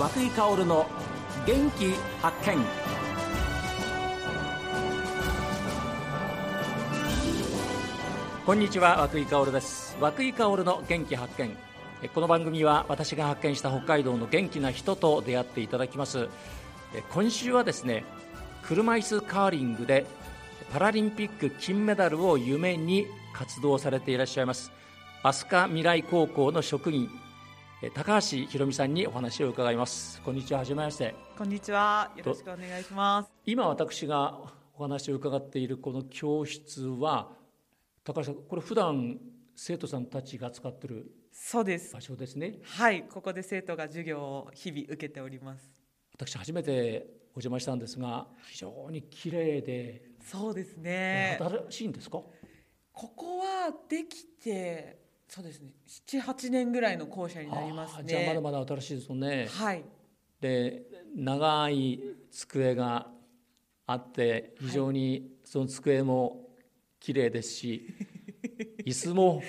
和久井薫の元気発見。こんにちは、和久井薫です。和久井薫の元気発見、この番組は私が発見した北海道の元気な人と出会っていただきます。今週はですね、車椅子カーリングでパラリンピック金メダルを夢に活動されていらっしゃいます飛鳥未来高校の職員、高橋ひろみさんにお話を伺います。こんにちは、はじめまして。こんにちは、よろしくお願いします。今私がお話を伺っているこの教室は、高橋さん、これ普段生徒さんたちが使っている場所ですね。はい、ここで生徒が授業を日々受けております。私初めてお邪魔したんですが、非常に綺麗で。そうですね。新しいんですか？ここはできて、そうですね、7、8年ぐらいの校舎になりますね。じゃあまだまだ新しいですもんね。はい。で、長い机があって、非常にその机も綺麗ですし、はい、椅子も2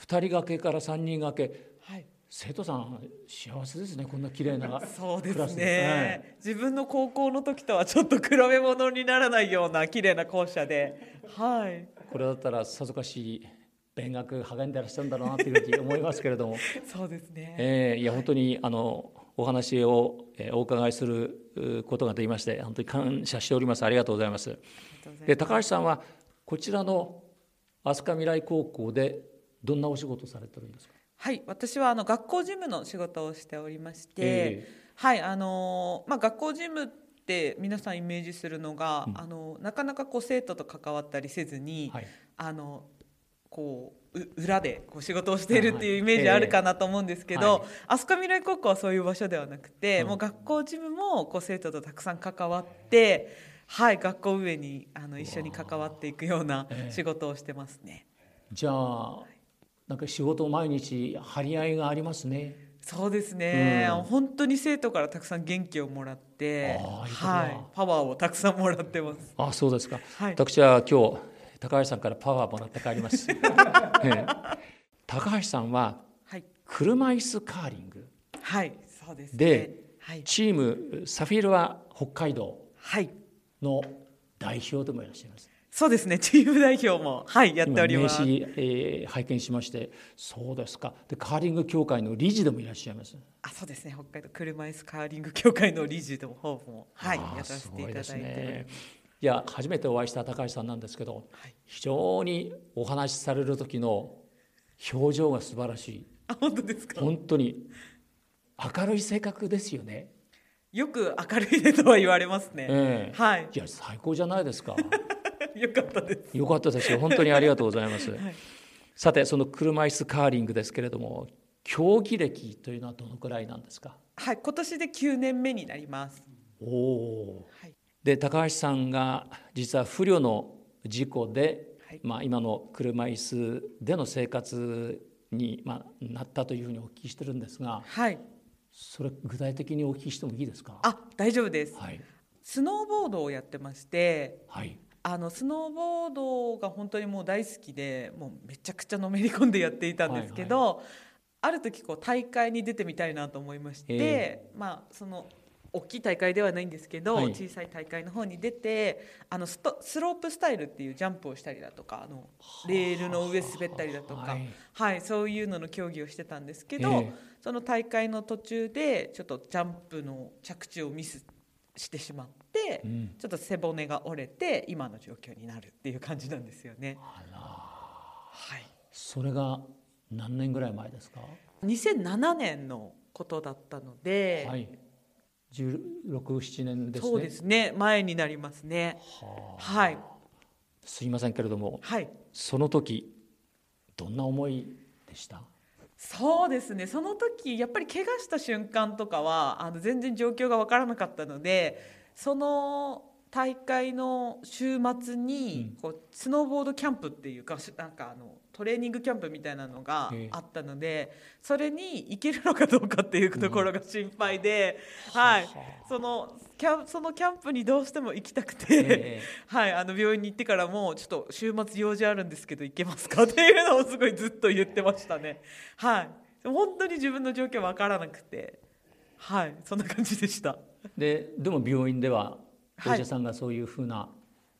人掛けから3人掛け。はい。生徒さん幸せですね、こんな綺麗なクラス。そうですね、はい、自分の高校の時とはちょっと比べ物にならないような綺麗な校舎で、はい、これだったらさぞかし勉学励んでらっしゃるんだろうなというふうに思いますけれどもそうですね、いや本当にお話をお伺いすることができまして本当に感謝しております。ありがとうございます。で、高橋さんはこちらの飛鳥未来高校でどんなお仕事をされているんですか？はい、私は学校事務の仕事をしておりまして、はい、学校事務って皆さんイメージするのが、うん、なかなかこう生徒と関わったりせずに、はい、こう裏でこう仕事をしているっていうイメージあるかなと思うんですけど、飛鳥未来高校はそういう場所ではなくて、うん、もう学校事務もこう生徒とたくさん関わって、はい、学校上に一緒に関わっていくような仕事をしてますね。じゃあなんか仕事毎日張り合いがありますね。そうですね、うん、本当に生徒からたくさん元気をもらって、はい、パワーをたくさんもらってます。あ、そうですか、はい、私は今日高橋さんからパワーもらって帰ります、高橋さんは車椅子カーリング、はい、そうですね、で、はい、チームサフィールは北海道の代表でもいらっしゃいます。そうですね、チーム代表も、はい、やっております。名刺、拝見しまして。そうですか。で、カーリング協会の理事でもいらっしゃいます。あ、そうですね、北海道車椅子カーリング協会の理事でも方も、はい、やらせていただいて。すごいですね。いや、初めてお会いした高橋さんなんですけど、はい、非常にお話しされる時の表情が素晴らしい。あ、本当ですか？本当に明るい性格ですよね。よく明るいねとは言われますね、はい、いや最高じゃないですかよかったです。よかったですよ、本当にありがとうございます、はい、さて、その車椅子カーリングですけれども、競技歴というのはどのくらいなんですか？はい、今年で9年目になります。お、はい、で、高橋さんが実は不慮の事故で、はい、今の車椅子での生活に、なったというふうにお聞きしてるんですが、はい、それ具体的にお聞きしてもいいですか？あ、大丈夫です、はい、スノーボードをやってまして、はい、スノーボードが本当にもう大好きで、もうめちゃくちゃのめり込んでやっていたんですけど、はいはい、ある時こう大会に出てみたいなと思いまして、その大きい大会ではないんですけど、はい、小さい大会の方に出て、スロープスタイルっていうジャンプをしたりだとか、レールの上滑ったりだとか、はいはい、そういうのの競技をしてたんですけど、その大会の途中でちょっとジャンプの着地をミスしてしまって、うん、ちょっと背骨が折れて今の状況になるっていう感じなんですよね。あら、はい、それが何年ぐらい前ですか？2007年のことだったので、はい、16、17年ですね。そうですね、前になりますね。は、はい、すいませんけれども、はい、その時どんな思いでした？そうですね、その時やっぱり怪我した瞬間とかは全然状況が分からなかったので、その大会の週末にこうスノーボードキャンプっていうか、なんかトレーニングキャンプみたいなのがあったので、それに行けるのかどうかっていうところが心配で、はい、そのキャンプにどうしても行きたくて、はい、病院に行ってからもちょっと週末用事あるんですけど行けますかっていうのをすごいずっと言ってましたね。はい、本当に自分の状況わからなくて、はい、そんな感じでした。でも病院ではお医者さんがそういうふうな、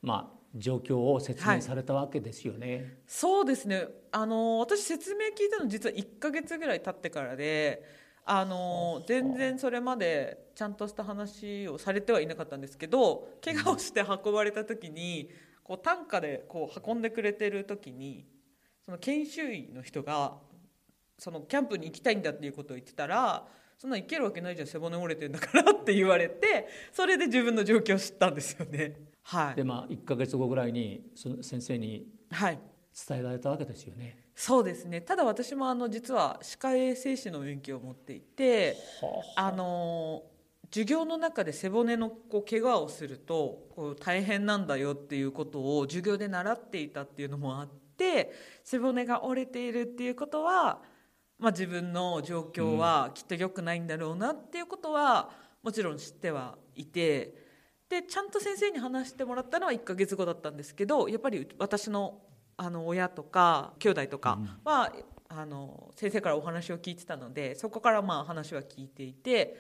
まあ状況を説明されたわけですよね。はい、そうですね、私説明聞いたの実は1ヶ月ぐらい経ってからで、全然それまでちゃんとした話をされてはいなかったんですけど、怪我をして運ばれた時にこう担架でこう運んでくれてる時に、その研修医の人がそのキャンプに行きたいんだっていうことを言ってたら、そんな行けるわけないじゃん、背骨折れてるんだからって言われて、それで自分の状況を知ったんですよね。はい。でまあ、1ヶ月後ぐらいにその先生に伝えられたわけですよね。はい、そうですね。ただ私も実は歯科衛生士の免許を持っていて、授業の中で背骨のこう怪我をするとこう大変なんだよっていうことを授業で習っていたっていうのもあって、背骨が折れているっていうことは、まあ、自分の状況はきっと良くないんだろうなっていうことはもちろん知ってはいて、でちゃんと先生に話してもらったのは1ヶ月後だったんですけど、やっぱり私の親とか兄弟とかは先生からお話を聞いてたので、そこからまあ話は聞いていて、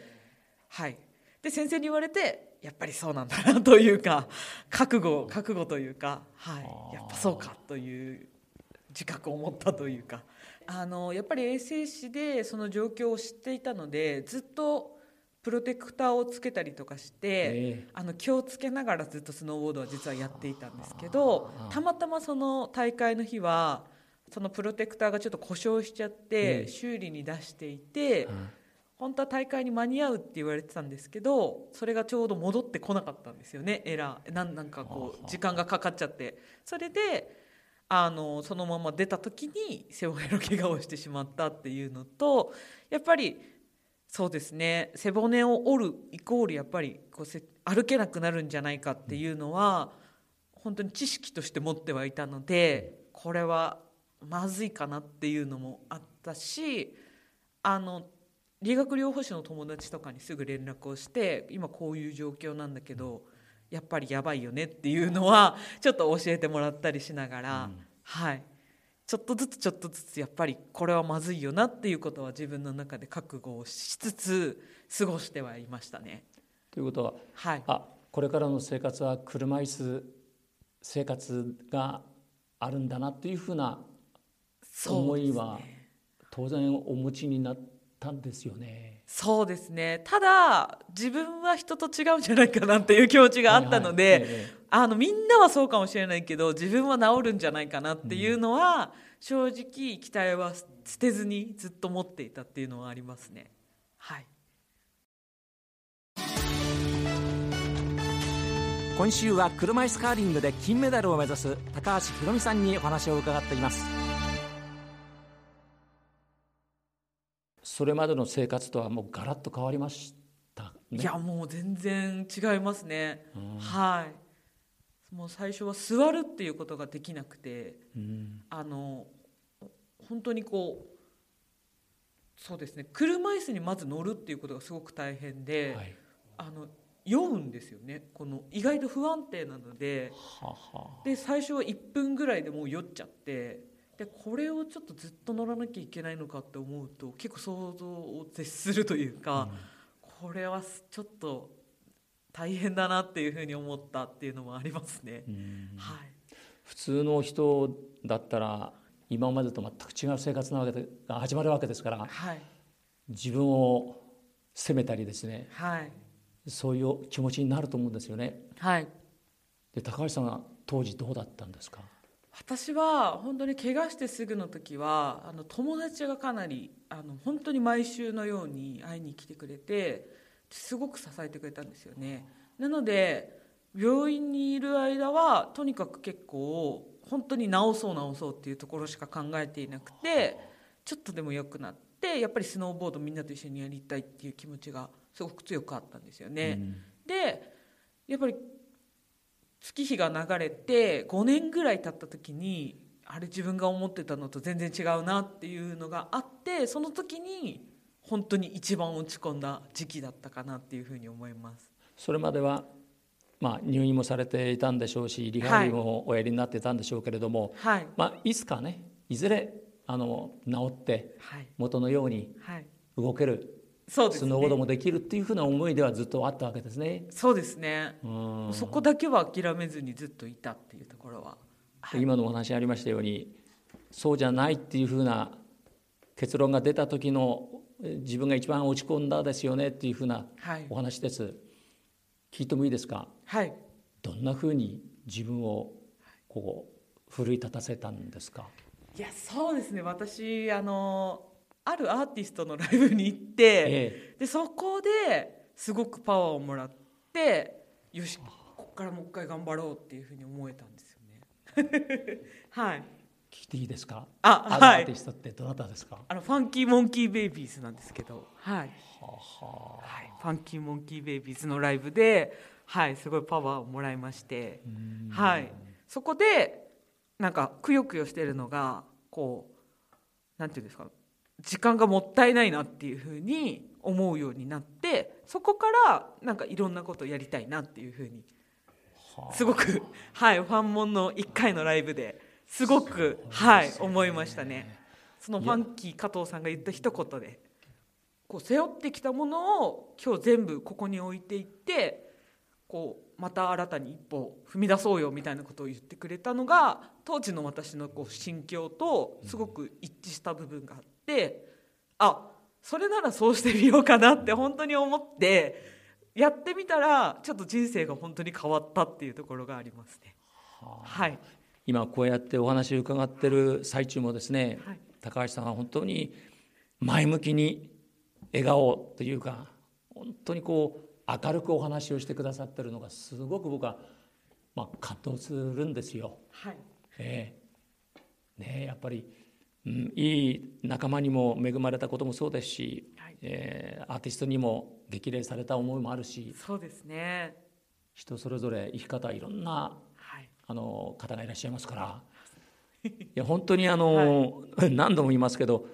はい、で先生に言われてやっぱりそうなんだなというか、覚悟というか、はい、やっぱそうかという自覚を持ったというか、やっぱり衛生士でその状況を知っていたので、ずっとプロテクターをつけたりとかして、気をつけながらずっとスノーボードは実はやっていたんですけど、たまたまその大会の日はそのプロテクターがちょっと故障しちゃって、修理に出していて、本当は大会に間に合うって言われてたんですけど、それがちょうど戻ってこなかったんですよね。エラーなんかこう時間がかかっちゃって、それでそのまま出た時に背骨の怪我をしてしまったっていうのと、やっぱりそうですね、背骨を折るイコールやっぱりこう歩けなくなるんじゃないかっていうのは本当に知識として持ってはいたので、これはまずいかなっていうのもあったし、理学療法士の友達とかにすぐ連絡をして、今こういう状況なんだけどやっぱりやばいよねっていうのはちょっと教えてもらったりしながら、はい、ちょっとずつやっぱりこれはまずいよなっていうことは自分の中で覚悟をしつつ過ごしてはいましたね。ということは、はい、これからの生活は車椅子生活があるんだなっていうふうな思いは当然お持ちになったんですよね。そうですね、ただ自分は人と違うんじゃないかなっていう気持ちがあったので、みんなはそうかもしれないけど自分は治るんじゃないかなっていうのは、正直期待は捨てずにずっと持っていたっていうのはありますね。はい、今週は車いすカーリングで金メダルを目指す高橋裕美さんにお話を伺っています。それまでの生活とはもうガラッと変わりましたね。いやもう全然違いますね。はい、もう最初は座るっていうことができなくて、本当にこうそうですね、車椅子にまず乗るっていうことがすごく大変で、はい、酔うんですよね。この意外と不安定なので、で最初は1分ぐらいでもう酔っちゃって、でこれをちょっとずっと乗らなきゃいけないのかって思うと結構想像を絶するというか、これはちょっと大変だなっていうふうに思ったっていうのもありますね。はい、普通の人だったら今までと全く違う生活なわけで始まるわけですから、はい、自分を責めたりですね、はい、そういう気持ちになると思うんですよね。はい、で高橋さんは当時どうだったんですか？私は本当に怪我してすぐの時は友達がかなり本当に毎週のように会いに来てくれて、すごく支えてくれたんですよね。なので病院にいる間はとにかく結構本当に治そうっていうところしか考えていなくて、ちょっとでも良くなってやっぱりスノーボードみんなと一緒にやりたいっていう気持ちがすごく強くあったんですよね。でやっぱり月日が流れて5年ぐらい経った時に、あれ自分が思ってたのと全然違うなっていうのがあって、その時に本当に一番落ち込んだ時期だったかなっていうふうに思います。それまでは、入院もされていたんでしょうし、リハビリもおやりになってたんでしょうけれども、はい、いつかね、いずれ治って元のように動けるそうですね、スノーボードもできるっていうふうな思いではずっとあったわけですね。そうですね、うん、そこだけは諦めずにずっといたっていうところは、はい、今のお話ありましたようにそうじゃないっていうふうな結論が出た時の自分が一番落ち込んだですよねっていうふうなお話です、はい、聞いてもいいですか。はい。どんなふうに自分をこう奮い立たせたんですか。いや、そうですね、私あるアーティストのライブに行って、でそこですごくパワーをもらってよしこっからもう一回頑張ろうっていうふうに思えたんですよね。はい。聞いていいですか。あ、はい。アーティストってどなたですか。ファンキーモンキーベイビーズなんですけど、はい、はい、ファンキーモンキーベイビーズのライブで、はい、すごいパワーをもらいまして、はい、そこでなんかくよくよしてるのがこうなんていうんですか、時間がもったいないなっていうふうに思うようになって、そこからなんかいろんなことをやりたいなっていうふうにすごく、はい、ファンモンの1回のライブですごく、はい、思いましたね。そのファンキー加藤さんが言った一言でこう背負ってきたものを今日全部ここに置いていってこうまた新たに一歩踏み出そうよみたいなことを言ってくれたのが当時の私のこう心境とすごく一致した部分があって、あ、それならそうしてみようかなって本当に思ってやってみたらちょっと人生が本当に変わったっていうところがありますね。はい、今こうやってお話を伺ってる最中もですね、はい、高橋さんは本当に前向きに笑顔というか本当にこう明るくお話をしてくださってるのがすごく僕は、感動するんですよ。はい、やっぱり、いい仲間にも恵まれたこともそうですし、はい、アーティストにも激励された思いもあるし、そうですね、人それぞれ生き方はいろんな、はい、方がいらっしゃいますからいや本当にはい、何度も言いますけど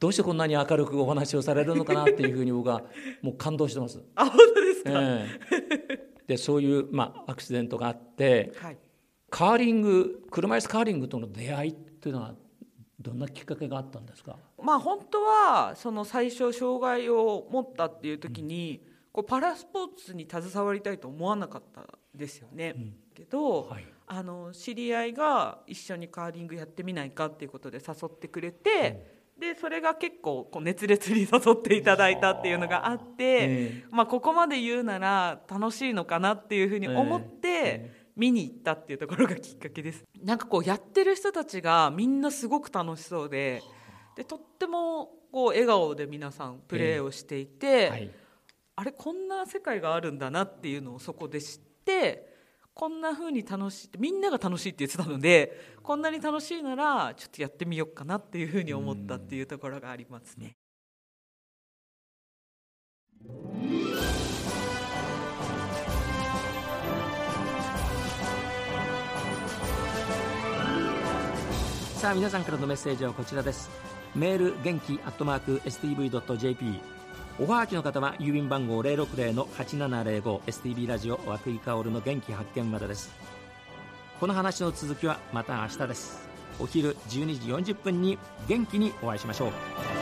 どうしてこんなに明るくお話をされるのかなっていうふうに僕はもう感動してます。あ、本当ですか。でそういう、アクシデントがあって、はい、カーリング、車椅子カーリングとの出会いっていうのはどんなきっかけがあったんですか。本当はその最初障害を持ったっていう時に、こうパラスポーツに携わりたいと思わなかったですよね、けど、はい、知り合いが一緒にカーリングやってみないかっていうことで誘ってくれて、でそれが結構こう熱烈に誘っていただいたっていうのがあって、ここまで言うなら楽しいのかなっていうふうに思って見に行ったっていうところがきっかけです。なんかこうやってる人たちがみんなすごく楽しそうで、とってもこう笑顔で皆さんプレーをしていて、はい、あれこんな世界があるんだなっていうのをそこで知って、こんな風に楽しい、みんなが楽しいって言ってたので、こんなに楽しいならちょっとやってみようかなっていう風に思ったっていうところがありますね。さあ皆さんからのメッセージはこちらです。メール元気@stv.jp、おはがきの方は郵便番号 060-8705 STV ラジオ和久井薫の元気発見までです。この話の続きはまた明日です。お昼12時40分に元気にお会いしましょう。